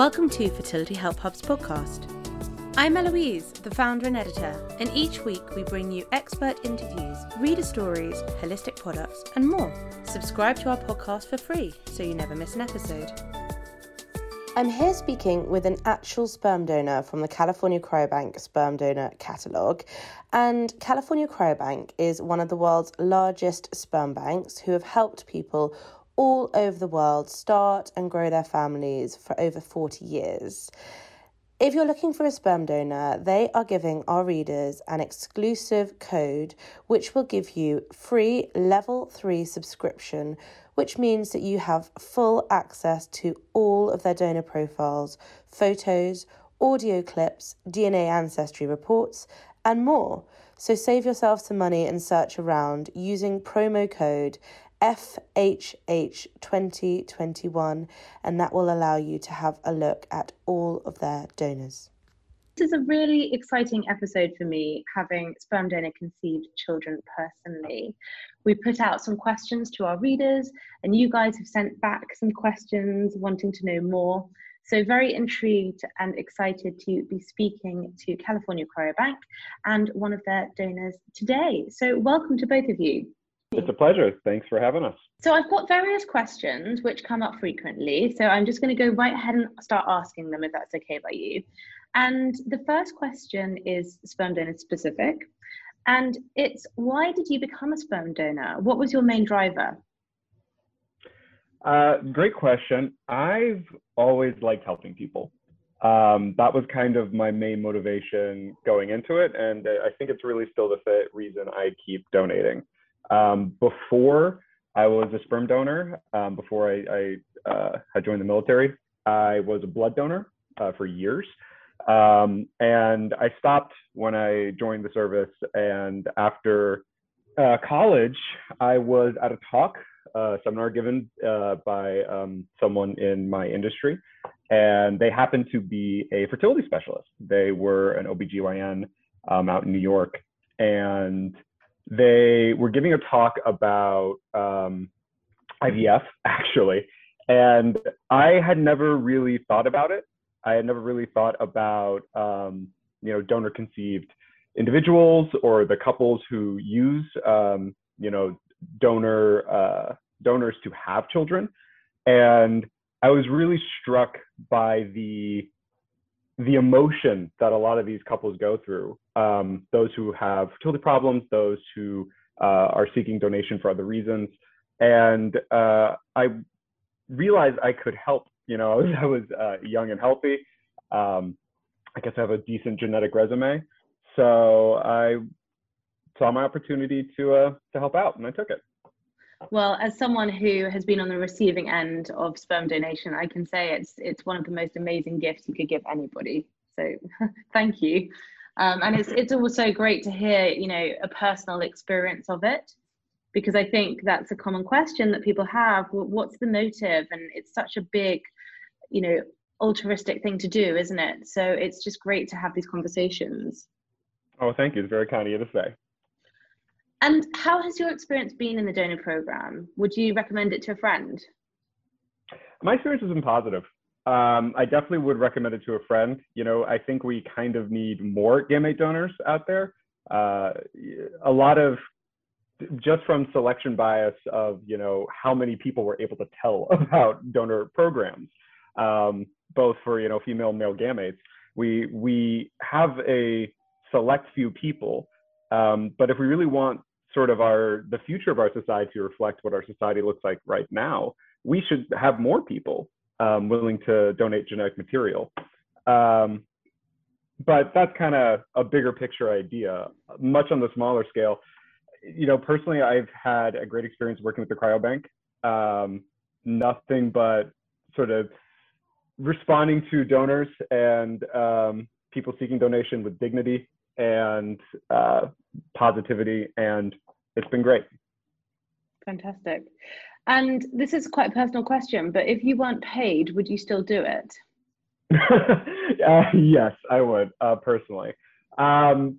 Welcome to Fertility Help Hub's podcast. I'm Eloise, the founder and editor, and each week we bring you expert interviews, reader stories, holistic products, and more. Subscribe to our podcast for free so you never miss an episode. I'm here speaking with an actual sperm donor from the California Cryobank Sperm Donor Catalogue. And California Cryobank is one of the world's largest sperm banks who have helped people all over the world start and grow their families for over 40 years. If you're looking for a sperm donor, they are giving our readers an exclusive code which will give you free level 3 subscription, which means that you have full access to all of their donor profiles, photos, audio clips, DNA ancestry reports, and more. So save yourself some money and search around using promo code FHH2021, and that will allow you to have a look at all of their donors. This is a really exciting episode for me, having sperm donor conceived children personally. We put out some questions to our readers, and you guys have sent back some questions wanting to know more. So very intrigued and excited to be speaking to California Cryobank and one of their donors today. So welcome to both of you. It's a pleasure. Thanks for having us. So I've got various questions which come up frequently. So I'm just going to go right ahead and start asking them, if that's okay by you. And the first question is sperm donor specific. And it's, why did you become a sperm donor? What was your main driver? Great question. I've always liked helping people. That was kind of my main motivation going into it. And I think it's really still the reason I keep donating. Before I was a sperm donor, before I joined the military, I was a blood donor for years. And I stopped when I joined the service. And after college, I was at a talk, seminar given by someone in my industry. And they happened to be a fertility specialist. They were an OBGYN out in New York. And they were giving a talk about IVF, actually, and I had never really thought about it. I had never really thought about, donor-conceived individuals or the couples who use, donors to have children. And I was really struck by the emotion that a lot of these couples go through, those who have fertility problems, those who are seeking donation for other reasons. And I realized I could help. I was young and healthy. I guess I have a decent genetic resume. So I saw my opportunity to help out, and I took it. Well, as someone who has been on the receiving end of sperm donation, I can say it's one of the most amazing gifts you could give anybody. So thank you. And it's also great to hear, a personal experience of it, because I think that's a common question that people have. Well, what's the motive? And it's such a big, altruistic thing to do, isn't it? So it's just great to have these conversations. Oh, thank you. It's very kind of you to say. And how has your experience been in the donor program? Would you recommend it to a friend? My experience has been positive. I definitely would recommend it to a friend. I think we kind of need more gamete donors out there. A lot of, just from selection bias of, how many people were able to tell about donor programs, both for, female and male gametes. We have a select few people, but if we really want sort of the future of our society to reflect what our society looks like right now, we should have more people willing to donate genetic material. But that's kind of a bigger picture idea, much on the smaller scale. Personally, I've had a great experience working with the cryobank. Nothing but sort of responding to donors and people seeking donation with dignity and positivity, and it's been great. Fantastic. And this is quite a personal question, but if you weren't paid, would you still do it? Yes, I would, personally.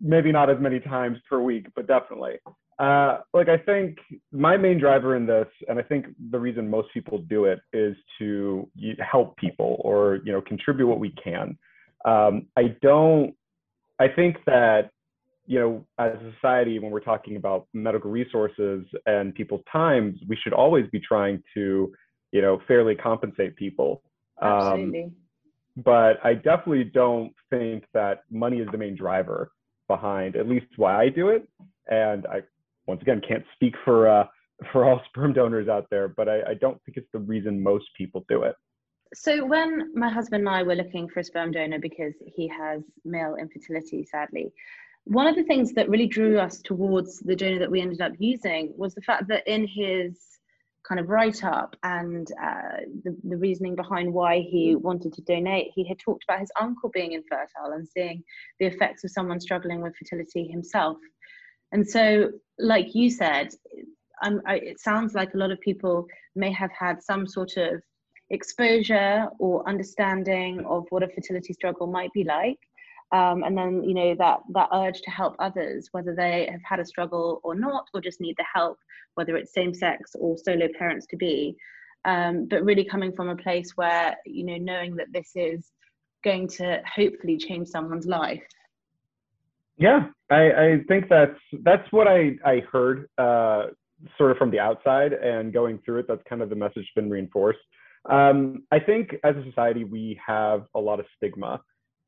Maybe not as many times per week, but definitely. Like, I think my main driver in this, and I think the reason most people do it, is to help people or, you know, contribute what we can. I think that, you know, as a society, when we're talking about medical resources and people's times, we should always be trying to, you know, fairly compensate people. Absolutely. But I definitely don't think that money is the main driver behind at least why I do it. And I, once again, can't speak for all sperm donors out there, but I don't think it's the reason most people do it. So when my husband and I were looking for a sperm donor, because he has male infertility, sadly, one of the things that really drew us towards the donor that we ended up using was the fact that in his kind of write-up and the reasoning behind why he wanted to donate, he had talked about his uncle being infertile and seeing the effects of someone struggling with fertility himself. And so, like you said, it sounds like a lot of people may have had some sort of exposure or understanding of what a fertility struggle might be like. And then, you know, that urge to help others, whether they have had a struggle or not, or just need the help, whether it's same sex or solo parents-to-be. But really coming from a place where, you know, knowing that this is going to hopefully change someone's life. Yeah, I think that's what I heard sort of from the outside, and going through it, that's kind of the message that's been reinforced. I think as a society, we have a lot of stigma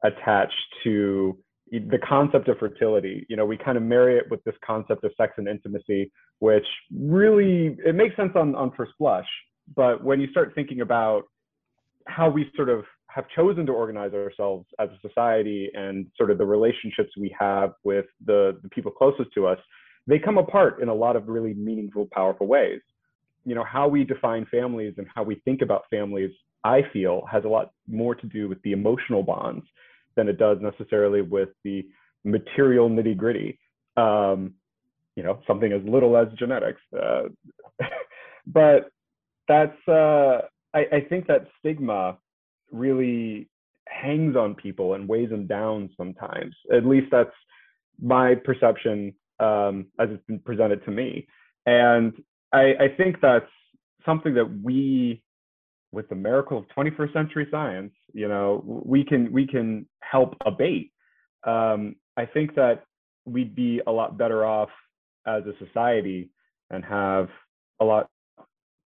attached to the concept of fertility. You know, we kind of marry it with this concept of sex and intimacy, which really, it makes sense on first blush. But when you start thinking about how we sort of have chosen to organize ourselves as a society and sort of the relationships we have with the people closest to us, they come apart in a lot of really meaningful, powerful ways. You know, how we define families and how we think about families, I feel, has a lot more to do with the emotional bonds than it does necessarily with the material nitty gritty. You know, something as little as genetics. But that's, I think that stigma really hangs on people and weighs them down sometimes. At least that's my perception as it's been presented to me. And I think that's something that we, with the miracle of 21st century science, you know, we can help abate. I think that we'd be a lot better off as a society and have a lot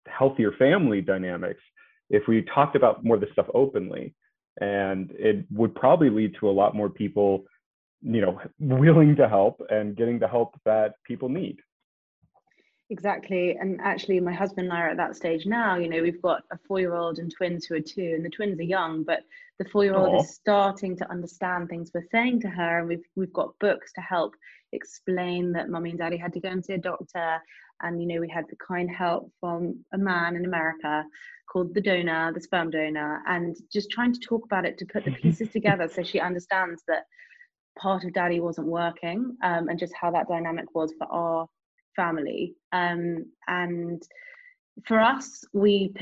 healthier family dynamics if we talked about more of this stuff openly. And it would probably lead to a lot more people, you know, willing to help and getting the help that people need. Exactly. And actually, my husband and I are at that stage now. You know, we've got a 4-year-old and twins who are 2, and the twins are young, but the 4-year-old Aww. Is starting to understand things we're saying to her. And we've got books to help explain that mummy and daddy had to go and see a doctor. And, you know, we had the kind help from a man in America called the donor, the sperm donor, and just trying to talk about it to put the pieces together so she understands that part of daddy wasn't working, and just how that dynamic was for our family. And for us, we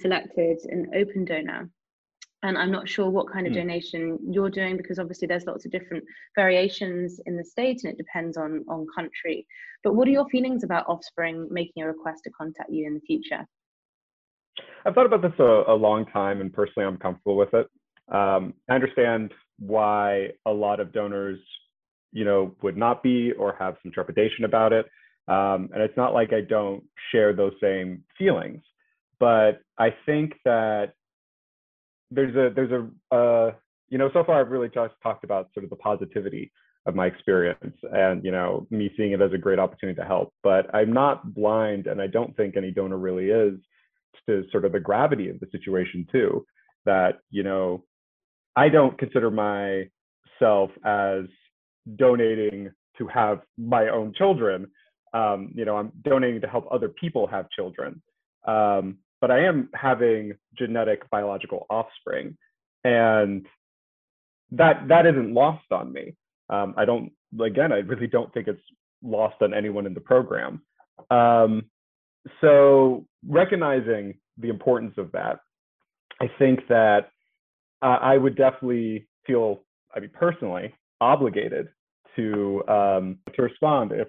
selected an open donor. And I'm not sure what kind of donation you're doing, because obviously there's lots of different variations in the state and it depends on country. But what are your feelings about offspring making a request to contact you in the future? I've thought about this a long time, and personally I'm comfortable with it. I understand why a lot of donors, you know, would not be or have some trepidation about it. And it's not like I don't share those same feelings, but I think that there's a you know, so far I've really just talked about sort of the positivity of my experience and, you know, me seeing it as a great opportunity to help, but I'm not blind, and I don't think any donor really is, to sort of the gravity of the situation too, that, you know, I don't consider myself as donating to have my own children. You know, I'm donating to help other people have children. But I am having genetic biological offspring, and that isn't lost on me. I really don't think it's lost on anyone in the program. So recognizing the importance of that, I think that I would definitely feel, I mean, personally obligated to respond if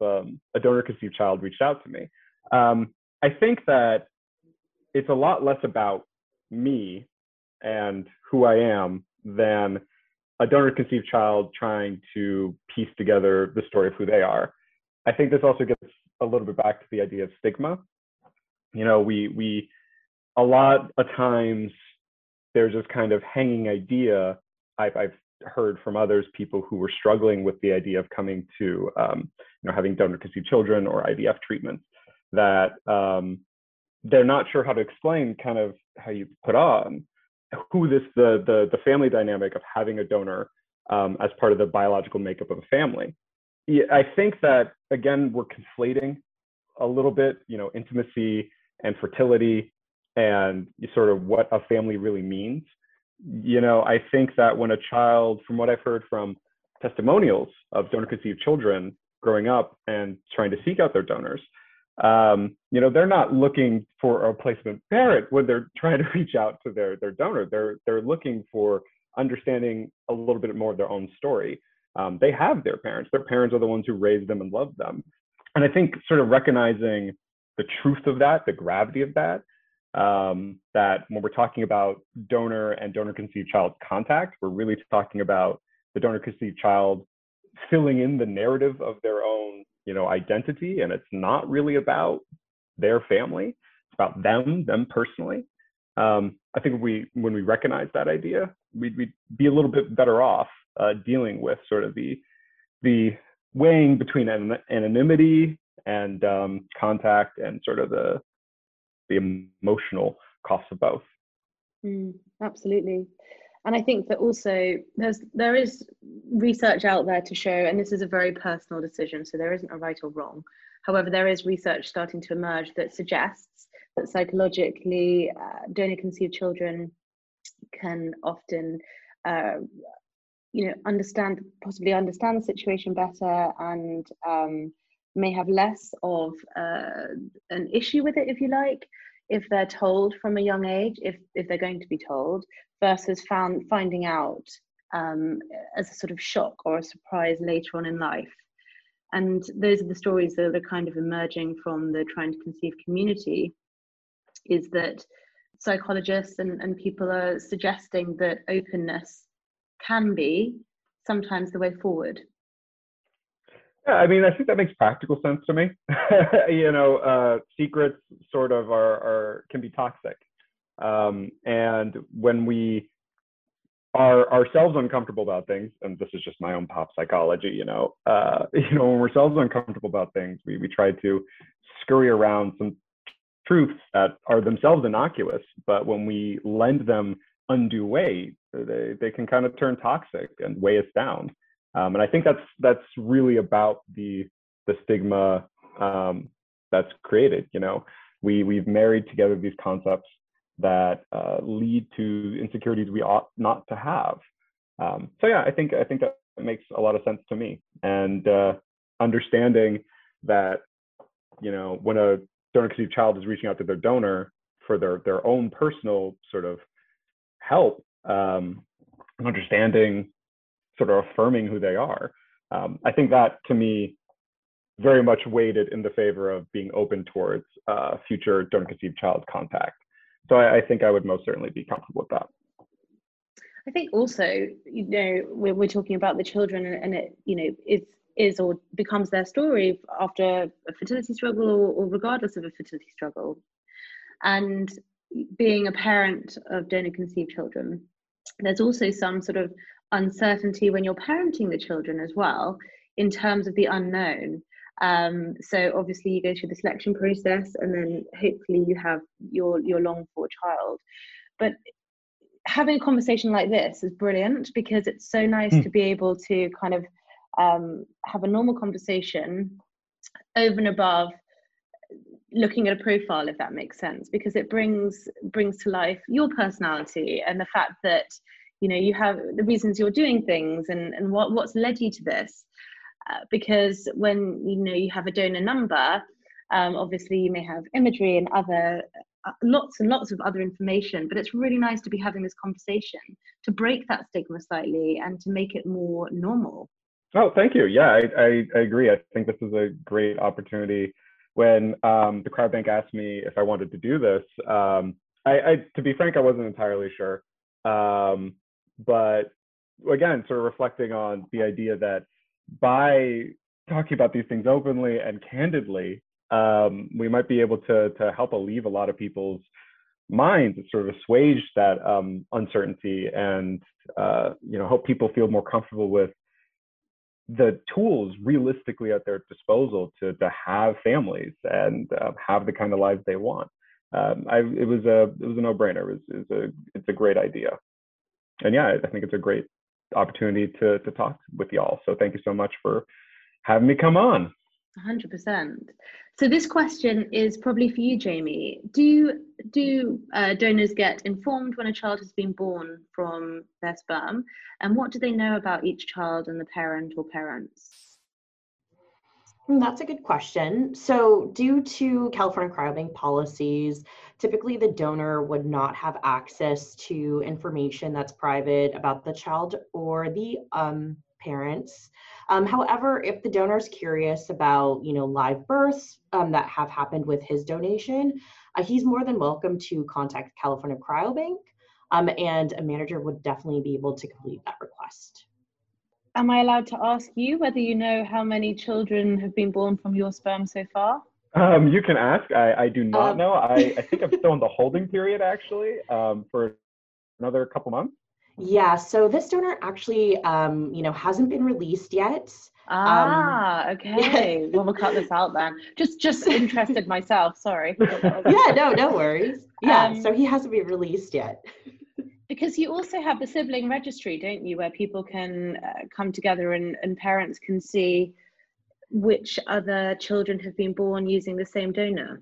a donor-conceived child reached out to me. I think that it's a lot less about me and who I am than a donor-conceived child trying to piece together the story of who they are. I think this also gets a little bit back to the idea of stigma. You know, we a lot of times there's this kind of hanging idea. I've heard from others, people who were struggling with the idea of coming to, you know, having donor-conceived children or IVF treatments, that they're not sure how to explain kind of how you put on who this, the family dynamic of having a donor as part of the biological makeup of a family. I think that, again, we're conflating a little bit, you know, intimacy and fertility and sort of what a family really means. You know, I think that when a child, from what I've heard from testimonials of donor-conceived children growing up and trying to seek out their donors, you know, they're not looking for a replacement parent when they're trying to reach out to their donor. They're looking for understanding a little bit more of their own story. They have their parents. Their parents are the ones who raised them and loved them. And I think sort of recognizing the truth of that, the gravity of that, that when we're talking about donor and donor-conceived child contact, we're really talking about the donor-conceived child filling in the narrative of their own, you know, identity, and it's not really about their family, it's about them personally. I think when we recognize that idea, we'd be a little bit better off dealing with sort of the weighing between anonymity and contact and sort of the emotional cost of both. Absolutely. And I think that also there is research out there to show, and this is a very personal decision, so there isn't a right or wrong. However, there is research starting to emerge that suggests that psychologically donor-conceived children can often you know, possibly understand the situation better and may have less of an issue with it, if you like, if they're told from a young age, if they're going to be told, versus finding out as a sort of shock or a surprise later on in life. And those are the stories that are kind of emerging from the trying to conceive community, is that psychologists and people are suggesting that openness can be sometimes the way forward. Yeah, I mean, I think that makes practical sense to me. You know, secrets sort of can be toxic. And when we are ourselves uncomfortable about things, and this is just my own pop psychology, you know, when we're ourselves uncomfortable about things, we try to scurry around some truths that are themselves innocuous, but when we lend them undue weight, they can kind of turn toxic and weigh us down. And I think that's really about the stigma that's created. You know, we've married together these concepts that lead to insecurities we ought not to have. So yeah, I think that makes a lot of sense to me. And understanding that, you know, when a donor-conceived child is reaching out to their donor for their own personal sort of help, understanding, sort of affirming who they are. I think that, to me, very much weighted in the favor of being open towards future donor-conceived child contact. So I think I would most certainly be comfortable with that. I think also, you know, we're talking about the children, and it, you know, is or becomes their story after a fertility struggle or regardless of a fertility struggle. And being a parent of donor-conceived children, there's also some sort of uncertainty when you're parenting the children as well, in terms of the unknown. So obviously you go through the selection process, and then hopefully you have your long for child. But having a conversation like this is brilliant, because it's so nice to be able to kind of have a normal conversation over and above looking at a profile, if that makes sense, because it brings to life your personality and the fact that, you know, you have the reasons you're doing things and what's led you to this. Because when, you know, you have a donor number, obviously you may have imagery and other lots and lots of other information, but it's really nice to be having this conversation to break that stigma slightly and to make it more normal. Oh, thank you. Yeah, I agree. I think this is a great opportunity. When the cryobank asked me if I wanted to do this, to be frank, I wasn't entirely sure. But again, sort of reflecting on the idea that by talking about these things openly and candidly, we might be able to help alleviate a lot of people's minds and sort of assuage that uncertainty and help people feel more comfortable with the tools realistically at their disposal to have families and have the kind of lives they want. It was a no-brainer. It's a great idea, and yeah, I think it's a great opportunity to talk with y'all. So thank you so much for having me come on. 100%. So this question is probably for you, Jamie. Do donors get informed when a child has been born from their sperm, and what do they know about each child and the parent or parents? That's a good question. So due to California cryobank policies, typically the donor would not have access to information that's private about the child or the parents. However, if the donor is curious about, live births that have happened with his donation, he's more than welcome to contact California Cryobank, and a manager would definitely be able to complete that request. Am I allowed to ask you whether you know how many children have been born from your sperm so far? You can ask. I do not know. I think I'm still in the holding period, actually, for another couple months. Yeah, so this donor actually, hasn't been released yet. Okay. Well, we'll cut this out then. Just interested myself, sorry. Yeah, no worries. Yeah, so he hasn't been released yet. Because you also have the sibling registry, don't you, where people can come together and parents can see which other children have been born using the same donor.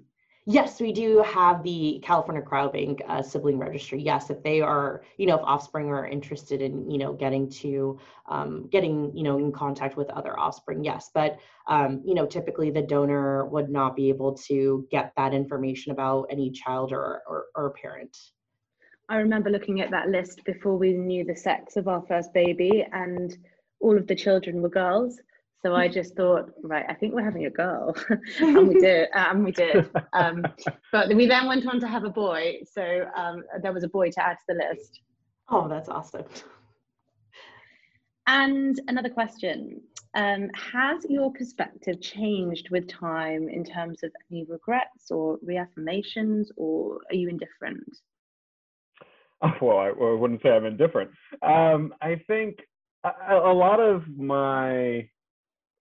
Yes, we do have the California Cryobank sibling registry. Yes, if they are, if offspring are interested in, getting in contact with other offspring, yes. But, typically the donor would not be able to get that information about any child or parent. I remember looking at that list before we knew the sex of our first baby, and all of the children were girls. So I just thought, right, I think we're having a girl, and we did. But we then went on to have a boy, so there was a boy to add to the list. Oh, that's awesome. And another question, has your perspective changed with time in terms of any regrets or reaffirmations, or are you indifferent? Oh, well, I wouldn't say I'm indifferent. I think a lot of my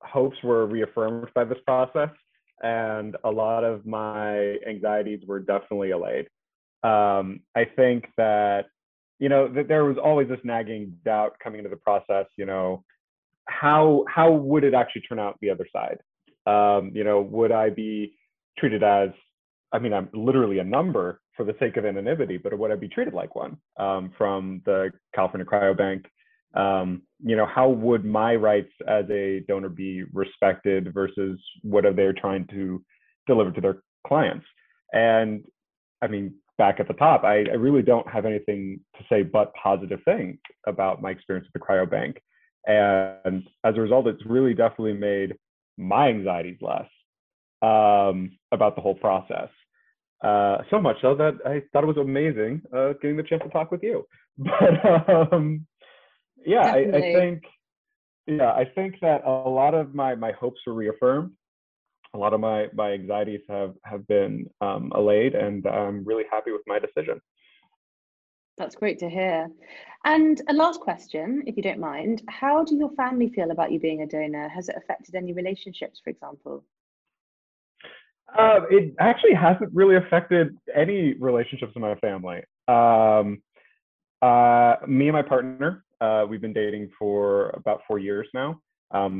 hopes were reaffirmed by this process, and a lot of my anxieties were definitely allayed. I think that, that there was always this nagging doubt coming into the process, how would it actually turn out the other side? Would I be treated as, I'm literally a number for the sake of anonymity, but would I be treated like one from the California Cryobank? How would my rights as a donor be respected versus what are they trying to deliver to their clients? And back at the top, I really don't have anything to say but positive things about my experience with the cryobank. And as a result, it's really definitely made my anxieties less about the whole process. So much so that I thought it was amazing getting the chance to talk with you. But, yeah, I think that a lot of my hopes were reaffirmed. A lot of my anxieties have been allayed, and I'm really happy with my decision. That's great to hear. And a last question, if you don't mind, how do your family feel about you being a donor? Has it affected any relationships, for example? It actually hasn't really affected any relationships in my family. Me and my partner, we've been dating for about 4 years now.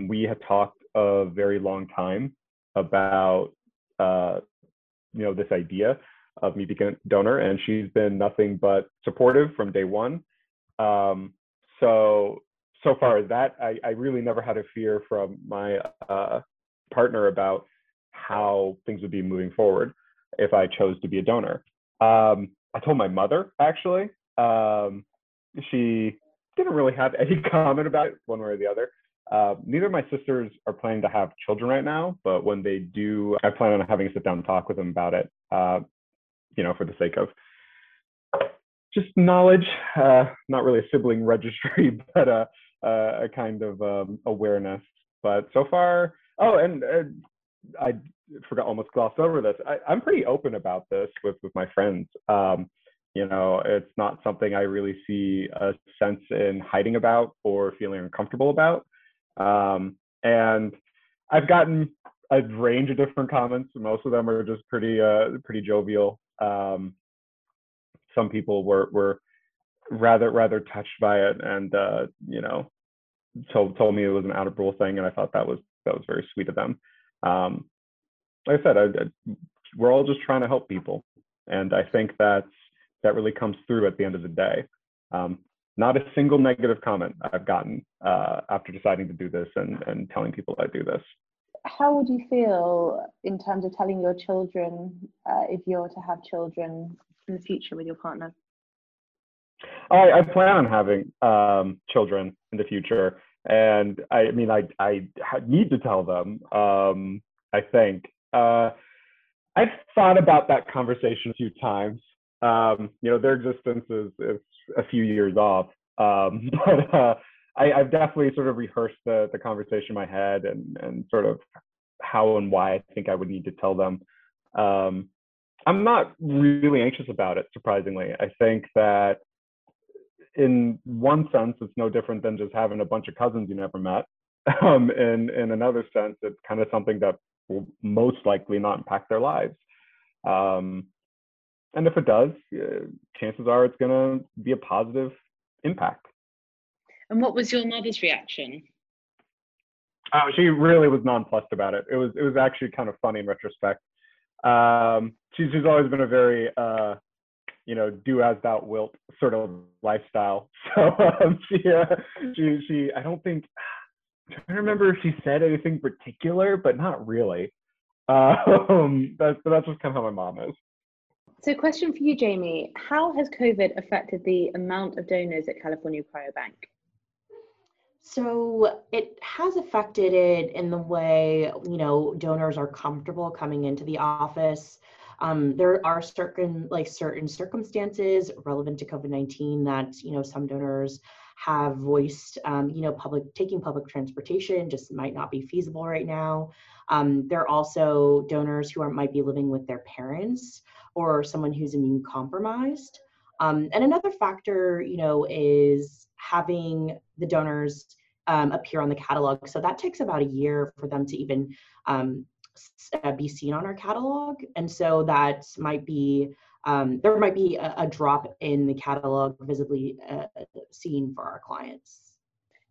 We have talked a very long time about, this idea of me being a donor, and she's been nothing but supportive from day one. So far as that, I really never had a fear from my partner about how things would be moving forward if I chose to be a donor. I told my mother, actually. She didn't really have any comment about it one way or the other. Neither of my sisters are planning to have children right now, but when they do, I plan on having a sit down talk with them about it, for the sake of just knowledge, not really a sibling registry, but a kind of awareness. But so far, I forgot, almost glossed over this. I'm pretty open about this with my friends. It's not something I really see a sense in hiding about or feeling uncomfortable about. And I've gotten a range of different comments. Most of them are just pretty jovial. Some people were rather touched by it, and told me it was an out of rule thing, and I thought that was very sweet of them. Like I said, we're all just trying to help people, and I think that really comes through at the end of the day. Not a single negative comment I've gotten after deciding to do this and telling people I do this. How would you feel in terms of telling your children if you're to have children in the future with your partner? I plan on having children in the future, and I need to tell them. I think I've thought about that conversation a few times. Their existence is a few years off, but I've definitely sort of rehearsed the conversation in my head and sort of how and why I think I would need to tell them. I'm not really anxious about it, surprisingly. I think that in one sense, it's no different than just having a bunch of cousins you never met. In another sense, it's kind of something that will most likely not impact their lives. And if it does, chances are it's going to be a positive impact. And what was your mother's reaction? Oh, she really was nonplussed about it. It was actually kind of funny in retrospect. She's always been a very, do as thou wilt sort of lifestyle. So she I don't think, I'm trying to remember if she said anything particular, but not really. That's just kind of how my mom is. So question for you, Jamie, how has COVID affected the amount of donors at California Cryobank? So it has affected it in the way, donors are comfortable coming into the office. There are certain circumstances relevant to COVID-19 that, some donors have voiced, taking public transportation just might not be feasible right now. There are also donors who might be living with their parents or someone who's immune compromised. And another factor, is having the donors appear on the catalog. So that takes about a year for them to even be seen on our catalog. And so that might be, there might be a drop in the catalog visibly seen for our clients.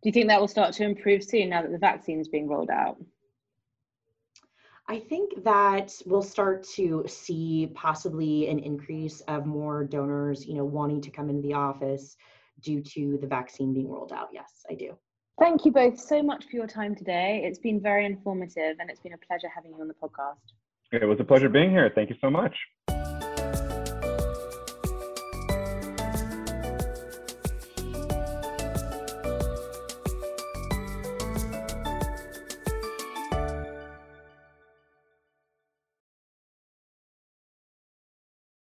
Do you think that will start to improve soon now that the vaccine is being rolled out? I think that we'll start to see possibly an increase of more donors, wanting to come into the office due to the vaccine being rolled out. Yes, I do. Thank you both so much for your time today. It's been very informative, and it's been a pleasure having you on the podcast. It was a pleasure being here. Thank you so much.